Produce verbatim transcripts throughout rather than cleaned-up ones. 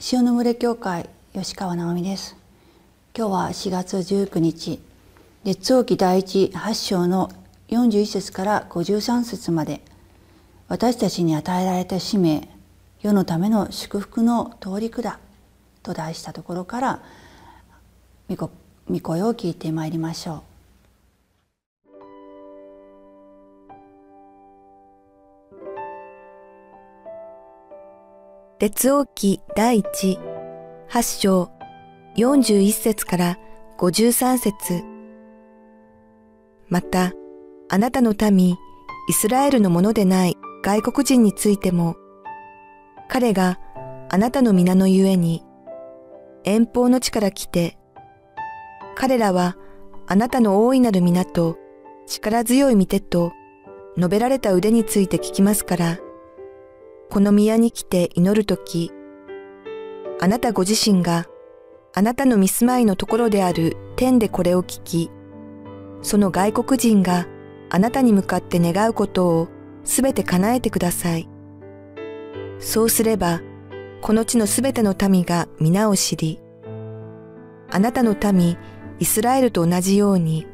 潮の群れ協会吉川直美です。今日はしがつじゅうくにち、列王記だいいちはち章のよんじゅういっせつからごじゅうさんせつまで、私たちに与えられた使命、世のための祝福の通り管と題したところから御声を聞いてまいりましょう。列王記だいいちはち章よんじゅういっせつからごじゅうさんせつ。また、あなたの民、イスラエルのものでない外国人についても、彼があなたの皆のゆえに、遠方の地から来て、彼らはあなたの大いなる皆と力強い御手と述べられた腕について聞きますから、この宮に来て祈るとき、あなたご自身があなたの見住まいのところである天でこれを聞き、その外国人があなたに向かって願うことをすべて叶えてください。そうすれば、この地のすべての民が皆を知り、あなたの民イスラエルと同じように、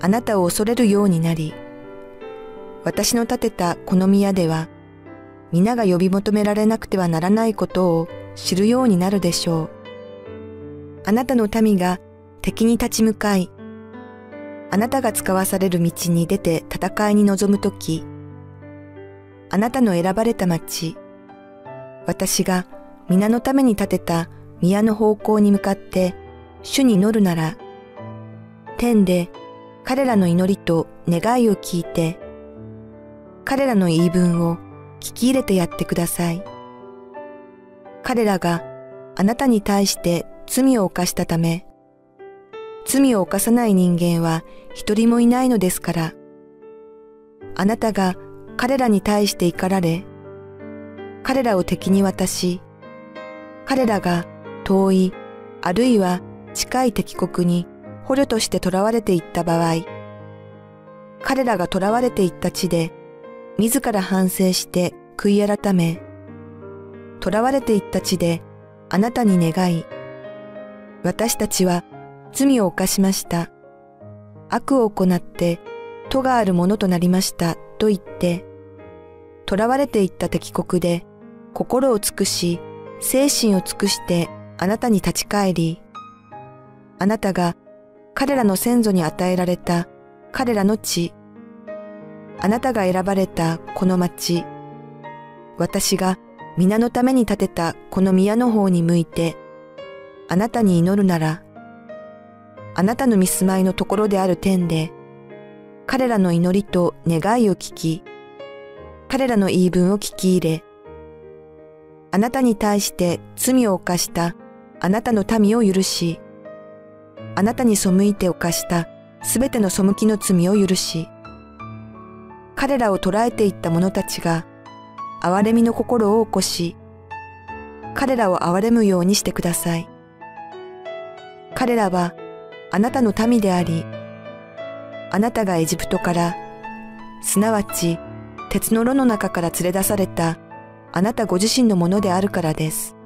あなたを恐れるようになり、私の建てたこの宮では、皆が呼び求められなくてはならないことを知るようになるでしょう。あなたの民が敵に立ち向かい、あなたが使わされる道に出て戦いに臨むとき、あなたの選ばれた町、私が皆のために建てた宮の方向に向かって主に祈るなら、天で彼らの祈りと願いを聞いて、彼らの言い分を聞き入れてやってください。彼らがあなたに対して罪を犯したため、罪を犯さない人間は一人もいないのですから、あなたが彼らに対して怒られ、彼らを敵に渡し、彼らが遠いあるいは近い敵国に捕虜として囚われていった場合、彼らが囚われていった地で、自ら反省して悔い改め、囚われていった地であなたに願い、私たちは罪を犯しました。悪を行って咎があるものとなりましたと言って、囚われていった敵国で心を尽くし、精神を尽くしてあなたに立ち返り、あなたが彼らの先祖に与えられた彼らの地、あなたが選ばれたこの町、私が皆のために建てたこの宮の方に向いて、あなたに祈るなら、あなたの見住まいのところである天で、彼らの祈りと願いを聞き、彼らの言い分を聞き入れ、あなたに対して罪を犯したあなたの民を許し、あなたに背いて犯したすべての背きの罪を許し、彼らを捕らえていった者たちが、憐れみの心を起こし、彼らを憐れむようにしてください。彼らは、あなたの民であり、あなたがエジプトから、すなわち、鉄の炉の中から連れ出された、あなたご自身のものであるからです。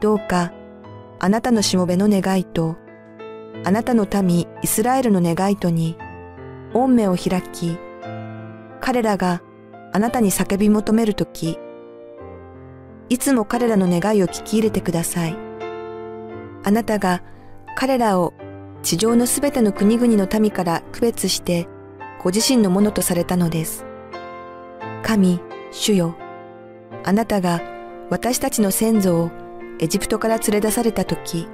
どうか、あなたのしもべの願いと、あなたの民イスラエルの願いとに、御目を開き、彼らがあなたに叫び求めるとき、いつも彼らの願いを聞き入れてください。あなたが彼らを地上のすべての国々の民から区別して、ご自身のものとされたのです。神、主よ、あなたが私たちの先祖をエジプトから連れ出されたとき、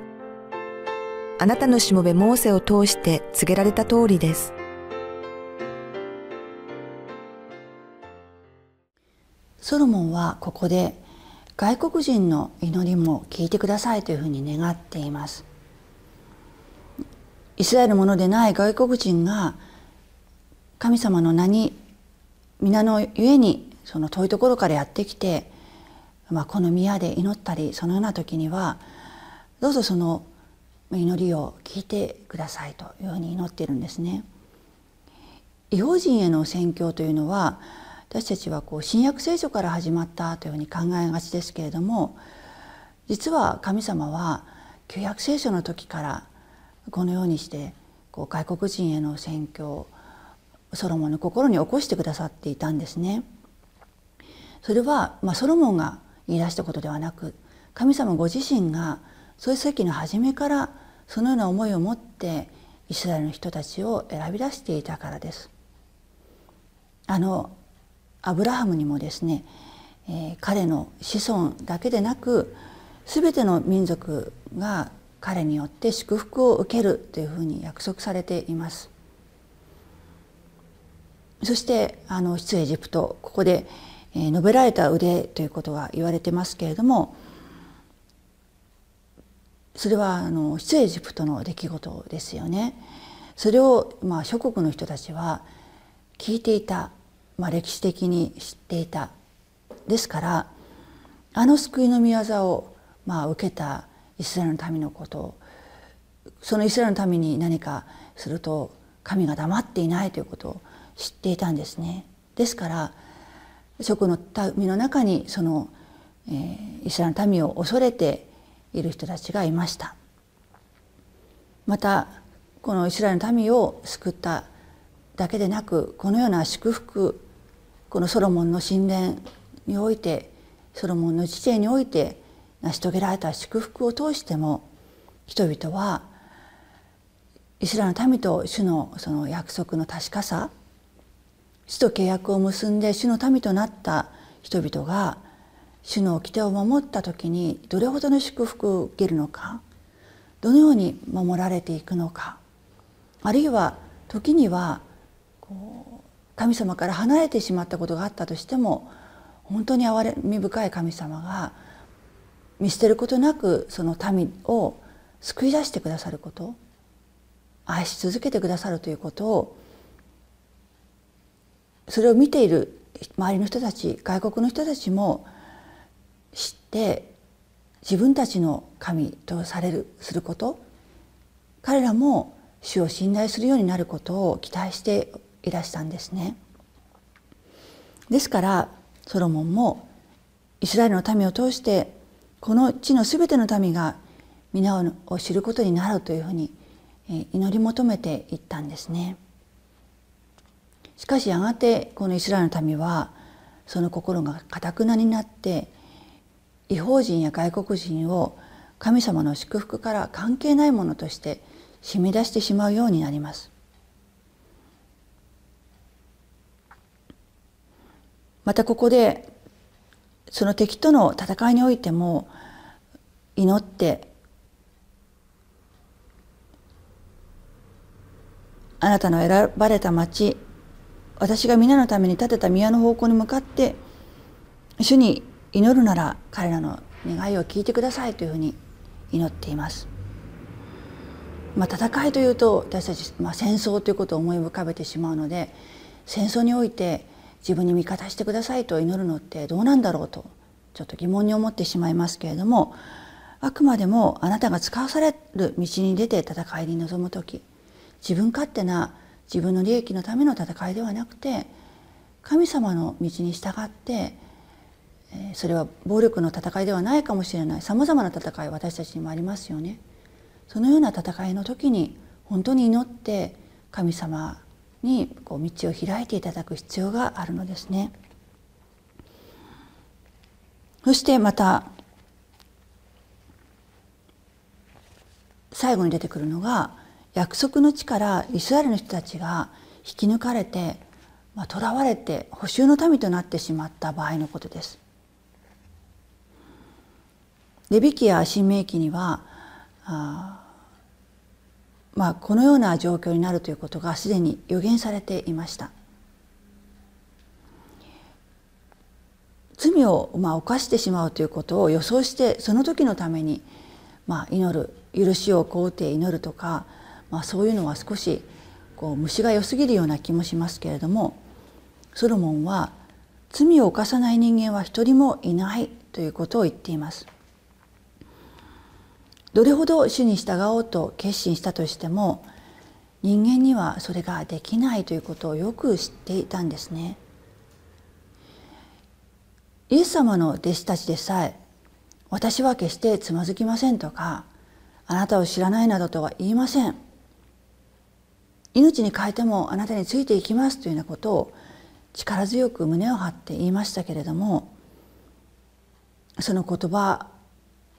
あなたのしもべモーセを通して告げられた通りです。ソロモンはここで外国人の祈りも聞いてくださいというふうに願っています。イスラエルものでない外国人が神様の名に皆のゆえにその遠いところからやってきて、まあ、この宮で祈ったりそのような時にはどうぞその祈りを聞いてくださいというふうに祈っているんですね。異邦人への宣教というのは私たちはこう新約聖書から始まったというふうに考えがちですけれども、実は神様は旧約聖書の時からこのようにしてこう外国人への宣教をソロモンの心に起こしてくださっていたんですね。それはまあソロモンが言い出したことではなく、神様ご自身がそういう世紀の初めからそのような思いを持ってイスラエルの人たちを選び出していたからです。あのアブラハムにもですね、えー、彼の子孫だけでなく全ての民族が彼によって祝福を受けるというふうに約束されています。そしてあの出エジプト、ここで、えー、述べられた腕ということが言われてますけれども、それはあの出エジプトの出来事ですよね。それをまあ諸国の人たちは聞いていた、まあ、歴史的に知っていた。ですからあの救いの御業をまあ受けたイスラエルの民のことを、そのイスラエルの民に何かすると神が黙っていないということを知っていたんですね。ですから諸国の民の中にその、えー、イスラエルの民を恐れている人たちがいました。またこのイスラエルの民を救っただけでなく、このような祝福、このソロモンの神殿において、ソロモンの知恵において成し遂げられた祝福を通しても、人々はイスラエルの民と主のその約束の確かさ、主と契約を結んで主の民となった人々が主の掟を守った時にどれほどの祝福を受けるのか、どのように守られていくのか、あるいは時にはこう神様から離れてしまったことがあったとしても、本当に憐れみ深い神様が見捨てることなくその民を救い出してくださること、愛し続けてくださるということを、それを見ている周りの人たち、外国の人たちも知って自分たちの神とされるすること、彼らも主を信頼するようになることを期待していらしたんですね。ですからソロモンもイスラエルの民を通してこの地のすべての民が皆を知ることになるというふうに祈り求めていったんですね。しかしやがてこのイスラエルの民はその心が頑なになって、異邦人や外国人を神様の祝福から関係ないものとして締め出してしまうようになります。またここでその敵との戦いにおいても祈って「あなたの選ばれた町、私が皆のために建てた宮の方向に向かって主に祈るなら彼らの願いを聞いてください」というふうに祈っています。まあ、戦いというと私たち、まあ、戦争ということを思い浮かべてしまうので、戦争において自分に味方してくださいと祈るのってどうなんだろうとちょっと疑問に思ってしまいますけれども、あくまでもあなたが使わされる道に出て戦いに臨む時、自分勝手な自分の利益のための戦いではなくて、神様の道に従って、それは暴力の戦いではないかもしれない、さまざまな戦い私たちにもありますよね。そのような戦いの時に本当に祈って神様にこう道を開いていただく必要があるのですね。そしてまた最後に出てくるのが、約束の地からイスラエルの人たちが引き抜かれて、囚われて捕囚の民となってしまった場合のことです。レビ記や申命記にはあまあこのような状況になるということがすでに予言されていました。罪をまあ犯してしまうということを予想して、その時のためにまあ祈る、許しを請うて祈るとか、まあ、そういうのは少しこう虫が良すぎるような気もしますけれども、ソロモンは罪を犯さない人間は一人もいないということを言っています。どれほど主に従おうと決心したとしても、人間にはそれができないということをよく知っていたんですね。イエス様の弟子たちでさえ、私は決してつまずきませんとか、あなたを知らないなどとは言いません。命に変えてもあなたについていきますというようなことを力強く胸を張って言いましたけれども、その言葉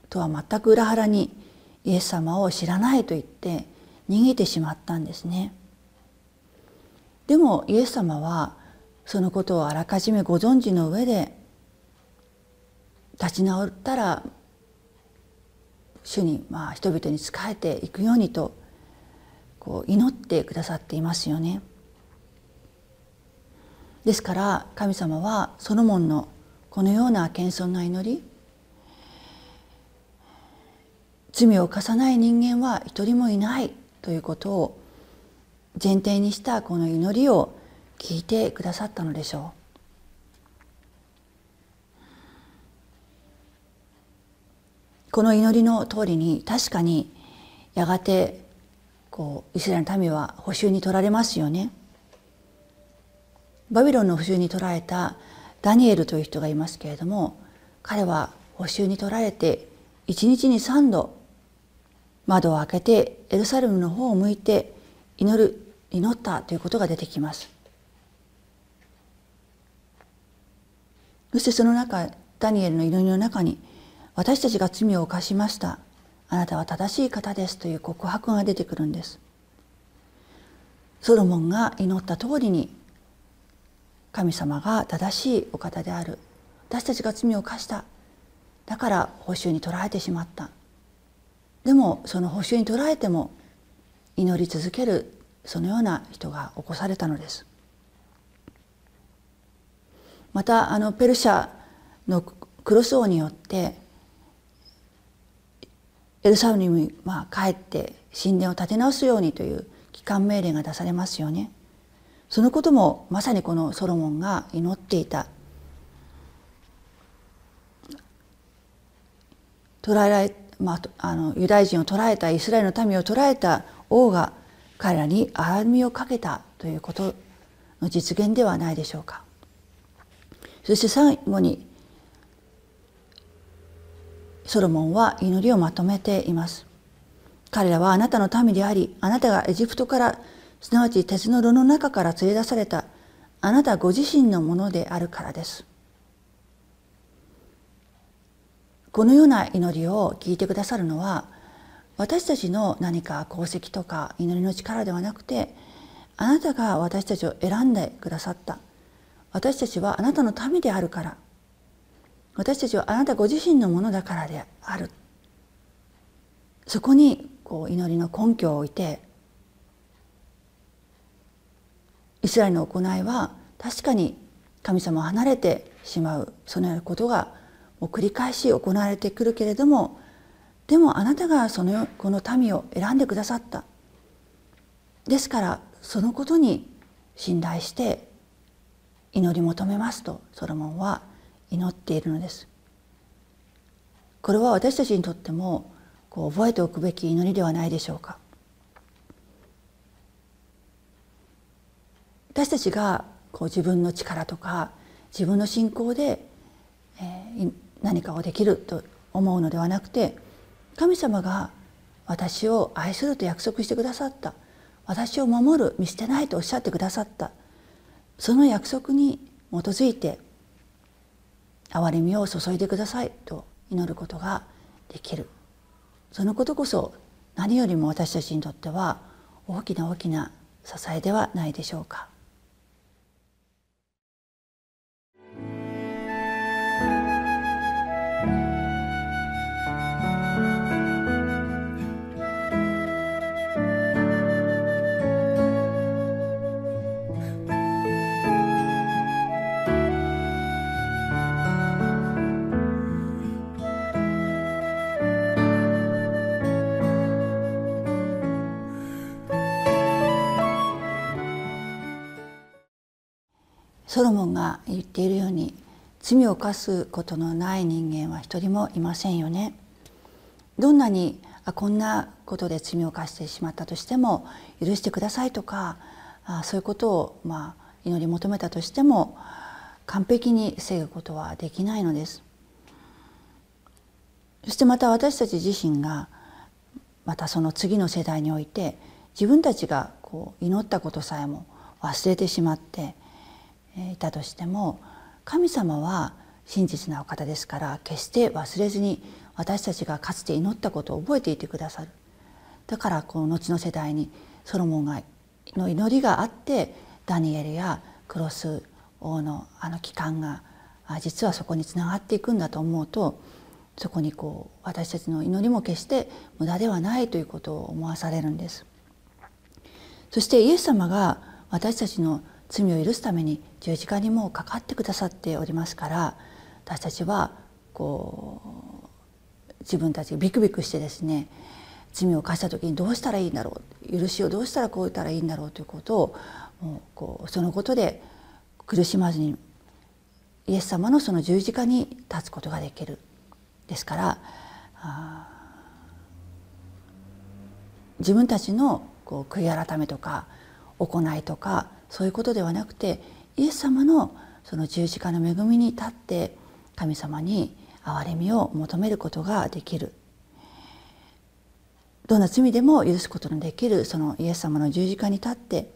とは全く裏腹にイエス様を知らないと言って逃げてしまったんですね。でもイエス様はそのことをあらかじめご存知の上で、立ち直ったら主にまあ人々に仕えていくようにとこう祈ってくださっていますよね。ですから神様はソロモンのこのような謙遜な祈り、罪を犯さない人間は一人もいないということを前提にしたこの祈りを聞いてくださったのでしょう。この祈りの通りに、確かにやがてこうイスラエルの民は捕囚に取られますよね。バビロンの捕囚に取られたダニエルという人がいますけれども、彼は捕囚に取られて一日に三度窓を開けてエルサレムの方を向いて祈る、祈ったということが出てきます。そしてその中、ダニエルの祈りの中に、私たちが罪を犯しました。あなたは正しい方ですという告白が出てくるんです。ソロモンが祈った通りに、神様が正しいお方である。私たちが罪を犯した。だから捕囚に捕らえてしまった。でもその捕囚に捕らえても祈り続ける、そのような人が起こされたのです。またあのペルシャのクロス王によってエルサレムにまあ帰って神殿を建て直すようにという帰還命令が出されますよね。そのこともまさにこのソロモンが祈っていた。捕らえ、まあ、あのユダヤ人を捕らえた、イスラエルの民を捕らえた王が彼らに歩みをかけたということの実現ではないでしょうか。そして最後にソロモンは祈りをまとめています。彼らはあなたの民であり、あなたがエジプトからすなわち鉄の炉の中から連れ出されたあなたご自身のものであるからです。このような祈りを聞いてくださるのは、私たちの何か功績とか祈りの力ではなくて、あなたが私たちを選んでくださった。私たちはあなたの民であるから。私たちはあなたご自身のものだからである。そこにこう祈りの根拠を置いて、イスラエルの行いは確かに神様を離れてしまう、そのようなことがもう繰り返し行われてくるけれども、でもあなたがそのこの民を選んでくださった。ですからそのことに信頼して祈り求めますとソロモンは祈っているのです。これは私たちにとってもこう覚えておくべき祈りではないでしょうか。私たちがこう自分の力とか自分の信仰で、えー、何かをできると思うのではなくて、神様が私を愛すると約束してくださった、私を守る、見捨てないとおっしゃってくださった、その約束に基づいて憐れみを注いでくださいと祈ることができる。そのことこそ何よりも私たちにとっては大きな大きな支えではないでしょうか。ソロモンが言っているように、罪を犯すことのない人間は一人もいませんよね。どんなにあこんなことで罪を犯してしまったとしても許してくださいとか、あそういうことをまあ祈り求めたとしても完璧に防ぐことはできないのです。そしてまた私たち自身がまたその次の世代において自分たちがこう祈ったことさえも忘れてしまっていたとしても、神様は真実なお方ですから、決して忘れずに私たちがかつて祈ったことを覚えていてくださる。だからこの後の世代にソロモンがの祈りがあって、ダニエルやクロス王のあの帰還が実はそこにつながっていくんだと思うと、そこにこう私たちの祈りも決して無駄ではないということを思わされるんです。そしてイエス様が私たちの罪を許すために十字架にもかかってくださっておりますから、私たちはこう自分たちビクビクしてですね、罪を犯した時にどうしたらいいんだろう、許しをどうしたらこう言ったらいいんだろうということをもうこうそのことで苦しまずにイエス様のその十字架に立つことができる。ですから自分たちのこう悔い改めとか行いとかそういうことではなくて、イエス様のその十字架の恵みに立って神様に憐れみを求めることができる。どんな罪でも許すことのできるそのイエス様の十字架に立って、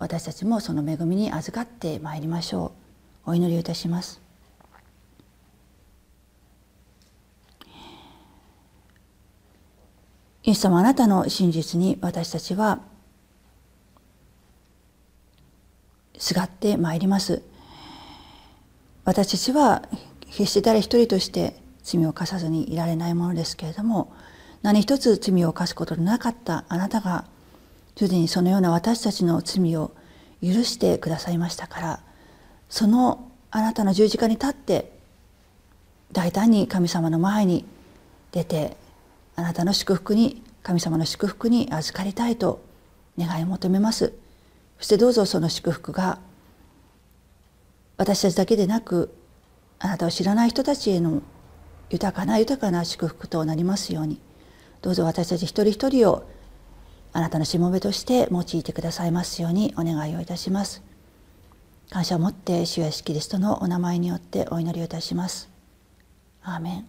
私たちもその恵みに預かってまいりましょう。お祈りいたします。イエス様、あなたの真実に私たちはすがってまいります。私たちは決して誰一人として罪を犯さずにいられないものですけれども、何一つ罪を犯すことのなかったあなたがすでにそのような私たちの罪を許してくださいましたから、そのあなたの十字架に立って大胆に神様の前に出て、あなたの祝福に、神様の祝福に預かりたいと願い求めます。そしてどうぞその祝福が私たちだけでなく、あなたを知らない人たちへの豊かな豊かな祝福となりますように、どうぞ私たち一人一人をあなたのしもべとして用いてくださいますようにお願いをいたします。感謝をもって主イエスキリストのお名前によってお祈りをいたします。アーメン。